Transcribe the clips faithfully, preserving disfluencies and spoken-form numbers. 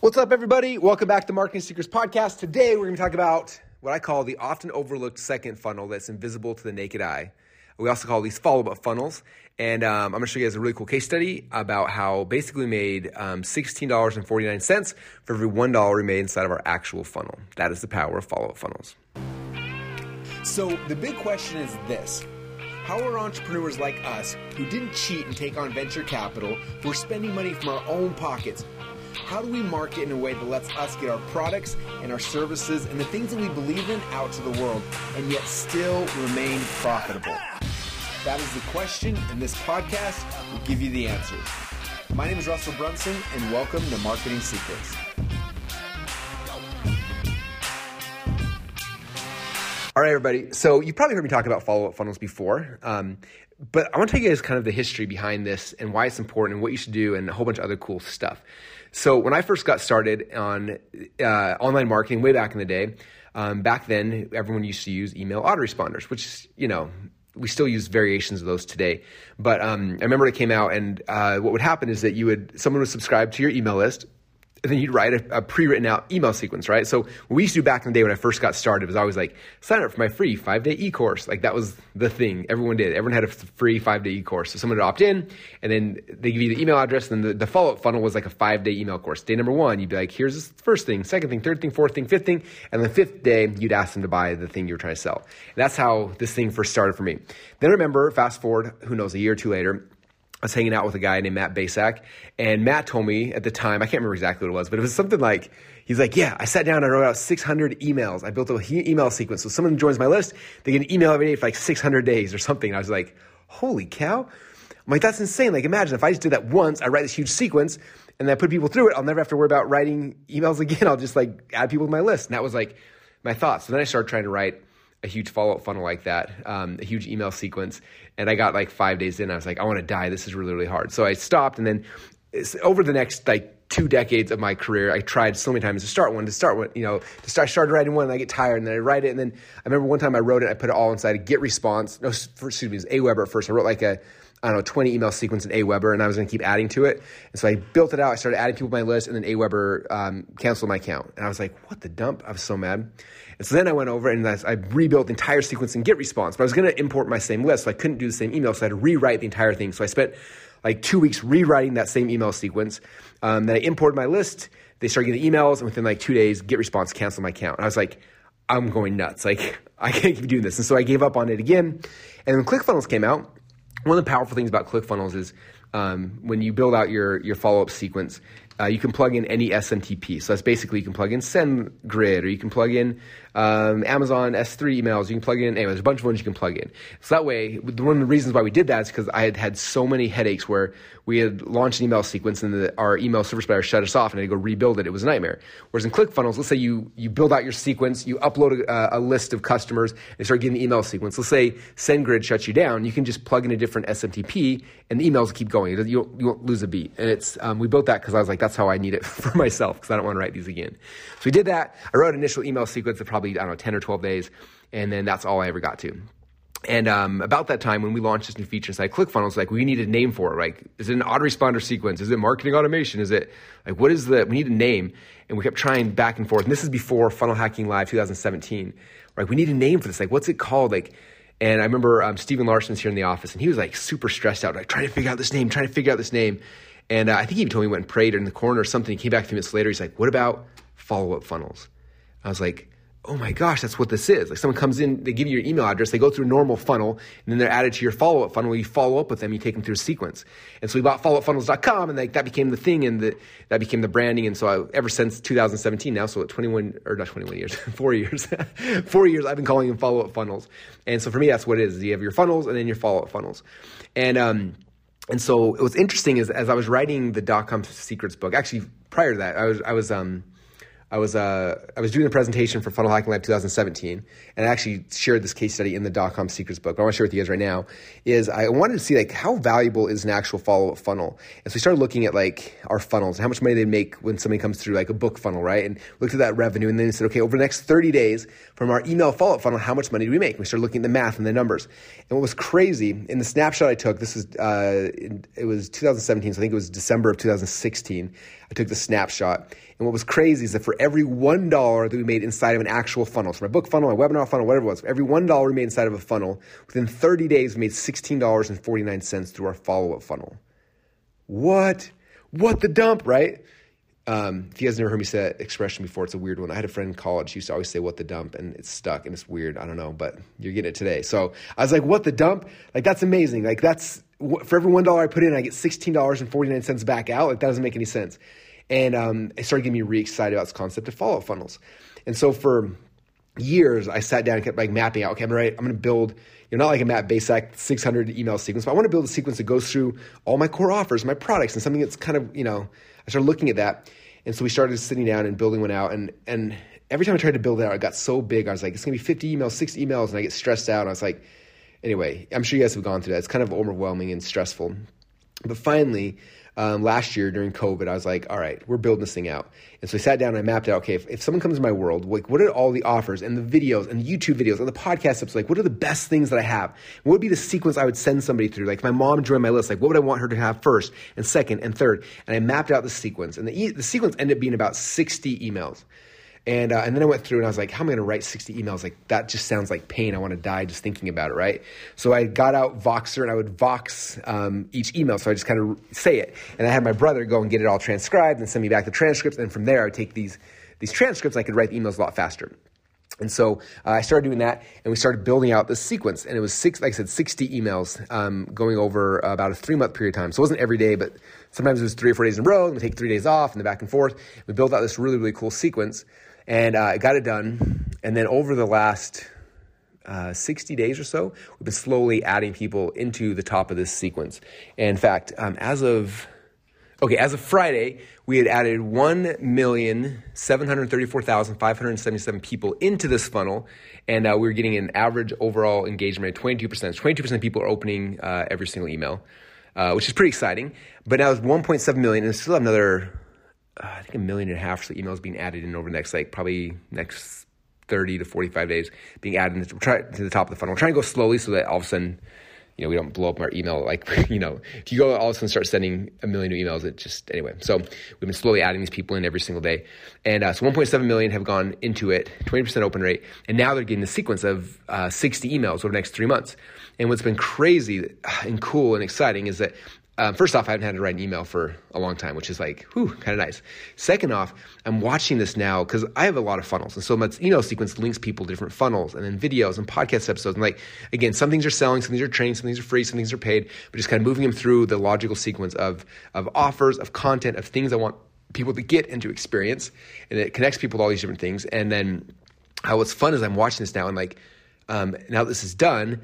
What's up, everybody? Welcome back to Marketing Secrets Podcast. Today, we're going to talk about what I call the often overlooked second funnel that's invisible to the naked eye. We also call these follow-up funnels. And um, I'm going to show you guys a really cool case study about how basically we made um, sixteen dollars and forty-nine cents for every one dollar we made inside of our actual funnel. That is the power of follow-up funnels. So the big question is this. How are entrepreneurs like us who didn't cheat and take on venture capital, who are spending money from our own pockets, how do we market in a way that lets us get our products and our services and the things that we believe in out to the world and yet still remain profitable? That is the question, and this podcast will give you the answers. My name is Russell Brunson, and welcome to Marketing Secrets. All right, everybody. So you probably heard me talk about follow-up funnels before, um, but I want to tell you guys kind of the history behind this and why it's important and what you should do and a whole bunch of other cool stuff. So when I first got started on uh, online marketing way back in the day, um, back then everyone used to use email autoresponders, which, you know, we still use variations of those today. But um, I remember it came out, and uh, what would happen is that you would someone would subscribe to your email list, and then you'd write a, a pre-written out email sequence, right? So what we used to do back in the day when I first got started was always like, sign up for my free five-day e-course. Like that was the thing everyone did. Everyone had a free five-day e-course. So someone would opt in, and then they give you the email address, and then the, the follow-up funnel was like a five-day email course. Day number one, you'd be like, here's this first thing, second thing, third thing, fourth thing, fifth thing, and the fifth day, you'd ask them to buy the thing you were trying to sell. And that's how this thing first started for me. Then I remember, fast forward, who knows, a year or two later, I was hanging out with a guy named Matt Basak, and Matt told me at the time, I can't remember exactly what it was, but it was something like, he's like, yeah, I sat down and I wrote out six hundred emails. I built a he- email sequence. So someone joins my list, they get an email every day for like six hundred days or something. And I was like, holy cow. I'm like, that's insane. Like, imagine if I just did that once, I write this huge sequence and I put people through it. I'll never have to worry about writing emails again. I'll just like add people to my list. And that was like my thoughts. So then I started trying to write a huge follow-up funnel like that, um, a huge email sequence. And I got like five days in, I was like, I want to die. This is really, really hard. So I stopped. And then over the next like two decades of my career, I tried so many times to start one, to start one, you know, to start, I started writing one and I get tired and then I write it. And then I remember one time I wrote it, I put it all inside a GetResponse. No, excuse me, it was AWeber at first. I wrote like a, I don't know, twenty email sequence in AWeber, and I was going to keep adding to it. And so I built it out. I started adding people to my list, and then AWeber um, canceled my account. And I was like, what the dump? I was so mad. And so then I went over and I, I rebuilt the entire sequence in GetResponse, but I was going to import my same list, so I couldn't do the same email, so I had to rewrite the entire thing. So I spent like two weeks rewriting that same email sequence. Um, then I imported my list. They started getting emails, and within like two days, GetResponse canceled my account. And I was like, I'm going nuts. Like, I can't keep doing this. And so I gave up on it again. And when ClickFunnels came out, one of the powerful things about ClickFunnels is um, when you build out your, your follow-up sequence, uh, you can plug in any S M T P. So that's basically you can plug in SendGrid, or you can plug in um, Amazon S three emails. You can plug in, anyway, there's a bunch of ones you can plug in. So that way, one of the reasons why we did that is because I had had so many headaches where we had launched an email sequence and the, our email service provider shut us off and I had to go rebuild it. It was a nightmare. Whereas in ClickFunnels, let's say you, you build out your sequence, you upload a, a list of customers and start getting the email sequence. Let's say SendGrid shuts you down. You can just plug in a different S M T P and the emails will keep going. You won't, you won't lose a beat. And it's um, we built that because I was like, that's how I need it for myself because I don't want to write these again. So we did that. I wrote an initial email sequence of probably, I don't know, ten or twelve days. And then that's all I ever got to. And um, about that time when we launched this new feature inside ClickFunnels, like we need a name for it. Like, is it an autoresponder sequence? Is it marketing automation? Is it like, what is the, we need a name. And we kept trying back and forth. And this is before Funnel Hacking Live twenty seventeen. Like, we need a name for this. Like, what's it called? Like, and I remember um, Stephen Larson's here in the office and he was like super stressed out, like trying to figure out this name, trying to figure out this name. And uh, I think he even told me he went and prayed in the corner or something. He came back a few minutes later. He's like, what about follow-up funnels? I was like, oh my gosh, that's what this is. Like someone comes in, they give you your email address, they go through a normal funnel, and then they're added to your follow-up funnel. You follow up with them, you take them through a sequence. And so we bought follow up funnels dot com, and like that became the thing, and the, that became the branding. And so I, ever since two thousand seventeen now, so twenty-one, or not twenty-one years, four years, four years, I've been calling them follow-up funnels. And so for me, that's what it is. You have your funnels and then your follow-up funnels. And, um, And so what's interesting is as I was writing the Dotcom Secrets book, actually prior to that, I was I was um I was uh I was doing a presentation for Funnel Hacking Lab twenty seventeen, and I actually shared this case study in the Dotcom Secrets book. What I want to share with you guys right now is I wanted to see like how valuable is an actual follow up funnel. And so we started looking at like our funnels and how much money they make when somebody comes through like a book funnel, right? And looked at that revenue, and then we said, okay, over the next thirty days from our email follow up funnel, how much money do we make? And we started looking at the math and the numbers. And what was crazy in the snapshot I took, this is uh it was twenty seventeen, so I think it was December of twenty sixteen. I took the snapshot. And what was crazy is that for every one dollar that we made inside of an actual funnel, so my book funnel, my webinar funnel, whatever it was, for every one dollar we made inside of a funnel, within thirty days, we made sixteen dollars and forty-nine cents through our follow-up funnel. What? What the dump, right? Um, if you guys never heard me say that expression before, it's a weird one. I had a friend in college who used to always say, what the dump? And it's stuck and it's weird. I don't know, but you're getting it today. So I was like, what the dump? Like, that's amazing. Like, that's for every one dollar I put in, I get sixteen dollars and forty-nine cents back out. Like, that doesn't make any sense. And um, it started getting me really excited about this concept of follow-up funnels. And so for years, I sat down and kept like mapping out, okay, I'm going to build, you know, not like a Matt Basak six hundred email sequence, but I want to build a sequence that goes through all my core offers, my products, and something that's kind of, you know, I started looking at that. And so we started sitting down and building one out. And and every time I tried to build it out, it got so big. I was like, it's going to be fifty emails, sixty emails. And I get stressed out. And I was like, anyway, I'm sure you guys have gone through that. It's kind of overwhelming and stressful. But finally, um, last year during COVID, I was like, all right, we're building this thing out. And so I sat down and I mapped out, okay, if, if someone comes to my world, like, what are all the offers and the videos and the YouTube videos and the podcast episodes? Like, what are the best things that I have? What would be the sequence I would send somebody through? Like, if my mom joined my list, like, what would I want her to have first and second and third? And I mapped out the sequence. And the, e- the sequence ended up being about sixty emails. And uh, and then I went through and I was like, how am I going to write sixty emails? Like, that just sounds like pain. I want to die just thinking about it, right? So I got out Voxer and I would Vox um, each email. So I just kind of say it. And I had my brother go and get it all transcribed and send me back the transcripts. And from there, I would take these, these transcripts. I could write the emails a lot faster. And so uh, I started doing that, and we started building out this sequence. And it was six, like I said, sixty emails um, going over about a three-month period of time. So it wasn't every day, but sometimes it was three or four days in a row. And we take three days off, and the back and forth. We built out this really, really cool sequence, and uh, I got it done. And then over the last uh, sixty days or so, we've been slowly adding people into the top of this sequence. And in fact, um, as of okay, as of Friday, we had added one million seven hundred thirty-four thousand five hundred seventy-seven people into this funnel, and uh, we were getting an average overall engagement of twenty-two percent. twenty-two percent of people are opening uh, every single email, uh, which is pretty exciting. But now it's one point seven million, and still have another, uh, I think, a million and a half so emails being added in over the next, like, probably next thirty to forty-five days being added to the top of the funnel. We're trying to go slowly so that all of a sudden, you know, we don't blow up our email. Like, you know, if you go all of a sudden start sending a million new emails, it just, anyway. So we've been slowly adding these people in every single day. And uh, so one point seven million have gone into it, twenty percent open rate. And now they're getting the sequence of uh, sixty emails over the next three months. And what's been crazy and cool and exciting is that Um, first off, I haven't had to write an email for a long time, which is like, whew, kind of nice. Second off, I'm watching this now because I have a lot of funnels. And so my email sequence links people to different funnels and then videos and podcast episodes. And like, again, some things are selling, some things are trained, some things are free, some things are paid, but just kind of moving them through the logical sequence of, of offers, of content, of things I want people to get and to experience. And it connects people to all these different things. And then how what's fun is I'm watching this now and like, um, now that this is done,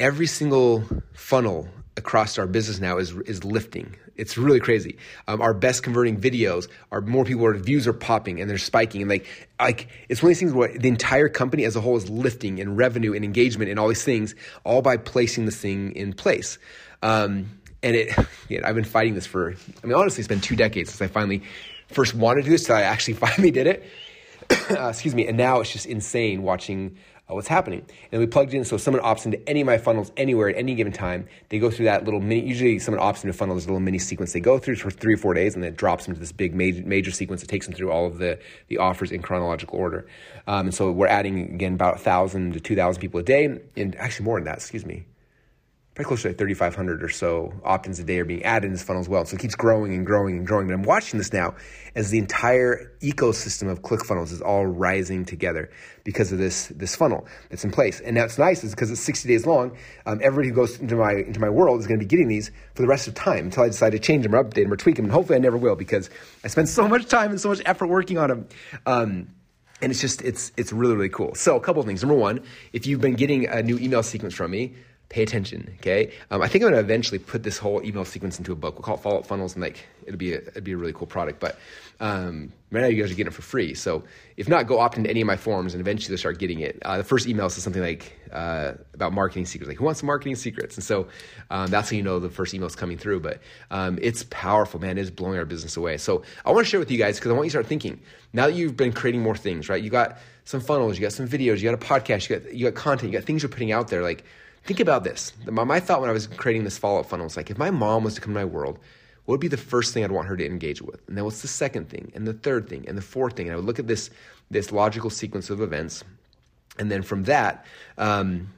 every single funnel across our business now is is lifting. It's really crazy. Um, our best converting videos are more people, our views are popping and they're spiking. And like, like it's one of these things where the entire company as a whole is lifting in revenue and engagement and all these things, all by placing this thing in place. Um, and it, you know, I've been fighting this for, I mean, honestly, it's been two decades since I finally first wanted to do this, so I actually finally did it. uh, excuse me. And now it's just insane watching Uh, what's happening. And we plugged in, so if someone opts into any of my funnels anywhere at any given time, they go through that little mini, usually someone opts into a funnel, there's a little mini sequence they go through for three or four days, and then it drops into this big major, major sequence that takes them through all of the, the offers in chronological order. Um, and so we're adding, again, about one thousand to two thousand people a day, and actually more than that, excuse me. Probably close to like thirty-five hundred or so opt-ins a day are being added in this funnel as well. So it keeps growing and growing and growing. But I'm watching this now as the entire ecosystem of ClickFunnels is all rising together because of this this funnel that's in place. And that's nice is because it's sixty days long. Um, everybody who goes into my into my world is going to be getting these for the rest of time until I decide to change them or update them or tweak them. And hopefully I never will because I spend so much time and so much effort working on them. Um, and it's just, it's it's really, really cool. So a couple of things. Number one, if you've been getting a new email sequence from me, pay attention, okay? Um, I think I'm going to eventually put this whole email sequence into a book. We'll call it Follow-Up Funnels, and like it'll be a, it'll be a really cool product. But um, right now you guys are getting it for free. So if not, go opt into any of my forums, and eventually you'll start getting it. Uh, the first email says something like uh, about marketing secrets, like who wants some marketing secrets? And so um, that's how you know the first email is coming through. But um, it's powerful, man. It's blowing our business away. So I want to share with you guys because I want you to start thinking. Now that you've been creating more things, right? You got some funnels, you got some videos, you got a podcast, you got you got content, you got things you're putting out there, like. Think about this. My thought when I was creating this follow-up funnel was like, if my mom was to come to my world, what would be the first thing I'd want her to engage with? And then what's the second thing, and the third thing, and the fourth thing? And I would look at this this logical sequence of events. And then from that, um,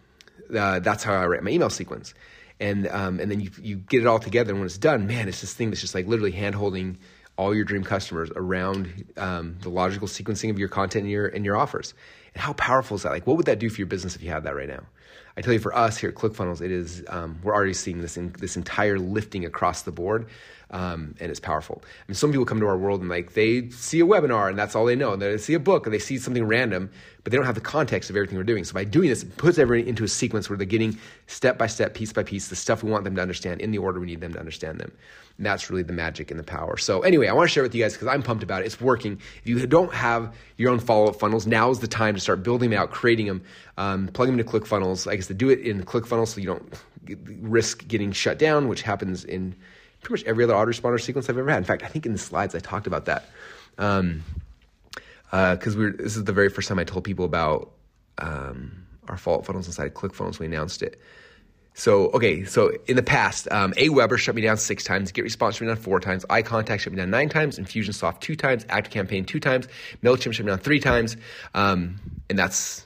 uh, that's how I write my email sequence. And um, and then you you get it all together. And when it's done, man, it's this thing that's just like literally hand-holding all your dream customers around um, the logical sequencing of your content and your, and your offers. And how powerful is that? Like, what would that do for your business if you had that right now? I tell you, for us here at ClickFunnels, it is um, we're already seeing this in, this entire lifting across the board, um, and it's powerful. I mean, some people come to our world and like they see a webinar and that's all they know, and they see a book and they see something random, but they don't have the context of everything we're doing. So by doing this, it puts everybody into a sequence where they're getting step by step, piece by piece, the stuff we want them to understand in the order we need them to understand them. And that's really the magic and the power. So anyway, I want to share with you guys because I'm pumped about it. It's working. If you don't have your own follow-up funnels, now is the time to start building them out, creating them, um, plug them into ClickFunnels. I guess to do it in ClickFunnels so you don't risk getting shut down, which happens in pretty much every other autoresponder sequence I've ever had. In fact, I think in the slides I talked about that um, uh, because we this is the very first time I told people about um, our follow-up funnels inside of ClickFunnels. We announced it. So, okay, so in the past, um, AWeber shut me down six times, GetResponse shut me down four times, iContact shut me down nine times, Infusionsoft two times, ActiveCampaign two times, MailChimp shut me down three times, um, and that's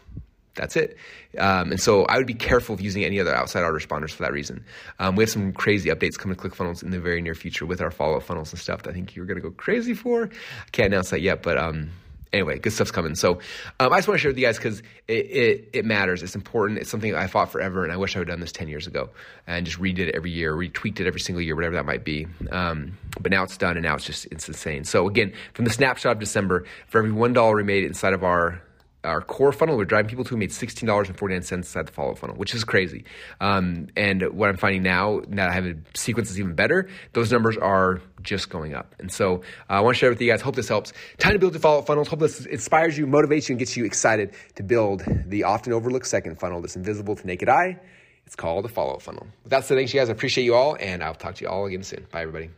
that's it. Um, and so I would be careful of using any other outside autoresponders for that reason. Um, we have some crazy updates coming to ClickFunnels in the very near future with our follow-up funnels and stuff that I think you're going to go crazy for. I can't announce that yet, but... Um, Anyway, good stuff's coming. So um, I just want to share with you guys because it, it, it matters. It's important. It's something I fought forever, and I wish I would have done this ten years ago and just redid it every year, retweaked it every single year, whatever that might be. Um, but now it's done, and now it's just it's insane. So again, from the snapshot of December, for every one dollar we made inside of our our core funnel, we're driving people to who made sixteen dollars and forty-nine cents inside the follow-up funnel, which is crazy. Um, and what I'm finding now, now that I have a sequence that's even better, those numbers are just going up. And so uh, I want to share with you guys, hope this helps. Time to build your follow-up funnels. Hope this inspires you, motivates you, and gets you excited to build the often overlooked second funnel that's invisible to naked eye. It's called the follow-up funnel. With that said, thanks you guys. I appreciate you all, and I'll talk to you all again soon. Bye, everybody.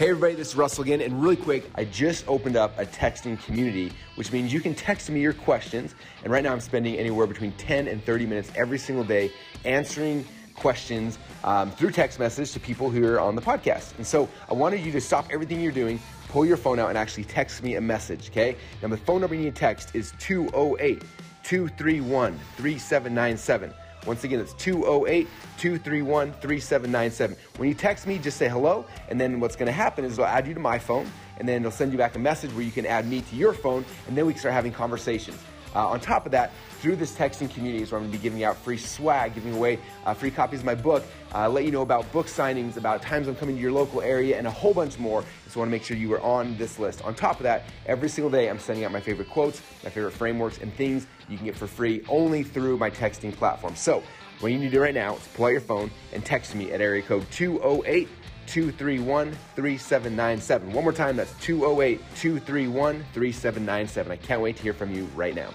Hey everybody, this is Russell again, and really quick, I just opened up a texting community, which means you can text me your questions, and right now I'm spending anywhere between ten and thirty minutes every single day answering questions um, through text message to people who are on the podcast. And so I wanted you to stop everything you're doing, pull your phone out, and actually text me a message, okay? Now the phone number you need to text is two oh eight, two three one, three seven nine seven. Once again, it's two oh eight, two three one, three seven nine seven. When you text me, just say hello, and then what's going to happen is it'll add you to my phone, and then it'll send you back a message where you can add me to your phone, and then we can start having conversations. Uh, on top of that, through this texting community is where I'm going to be giving out free swag, giving away uh, free copies of my book, uh, let you know about book signings, about times I'm coming to your local area, and a whole bunch more. So I want to make sure you are on this list. On top of that, every single day I'm sending out my favorite quotes, my favorite frameworks, and things you can get for free only through my texting platform. So what you need to do right now is pull out your phone and text me at area code two oh eight, two three one, three seven nine seven. One more time, that's two oh eight, two three one, three seven nine seven. I can't wait to hear from you right now.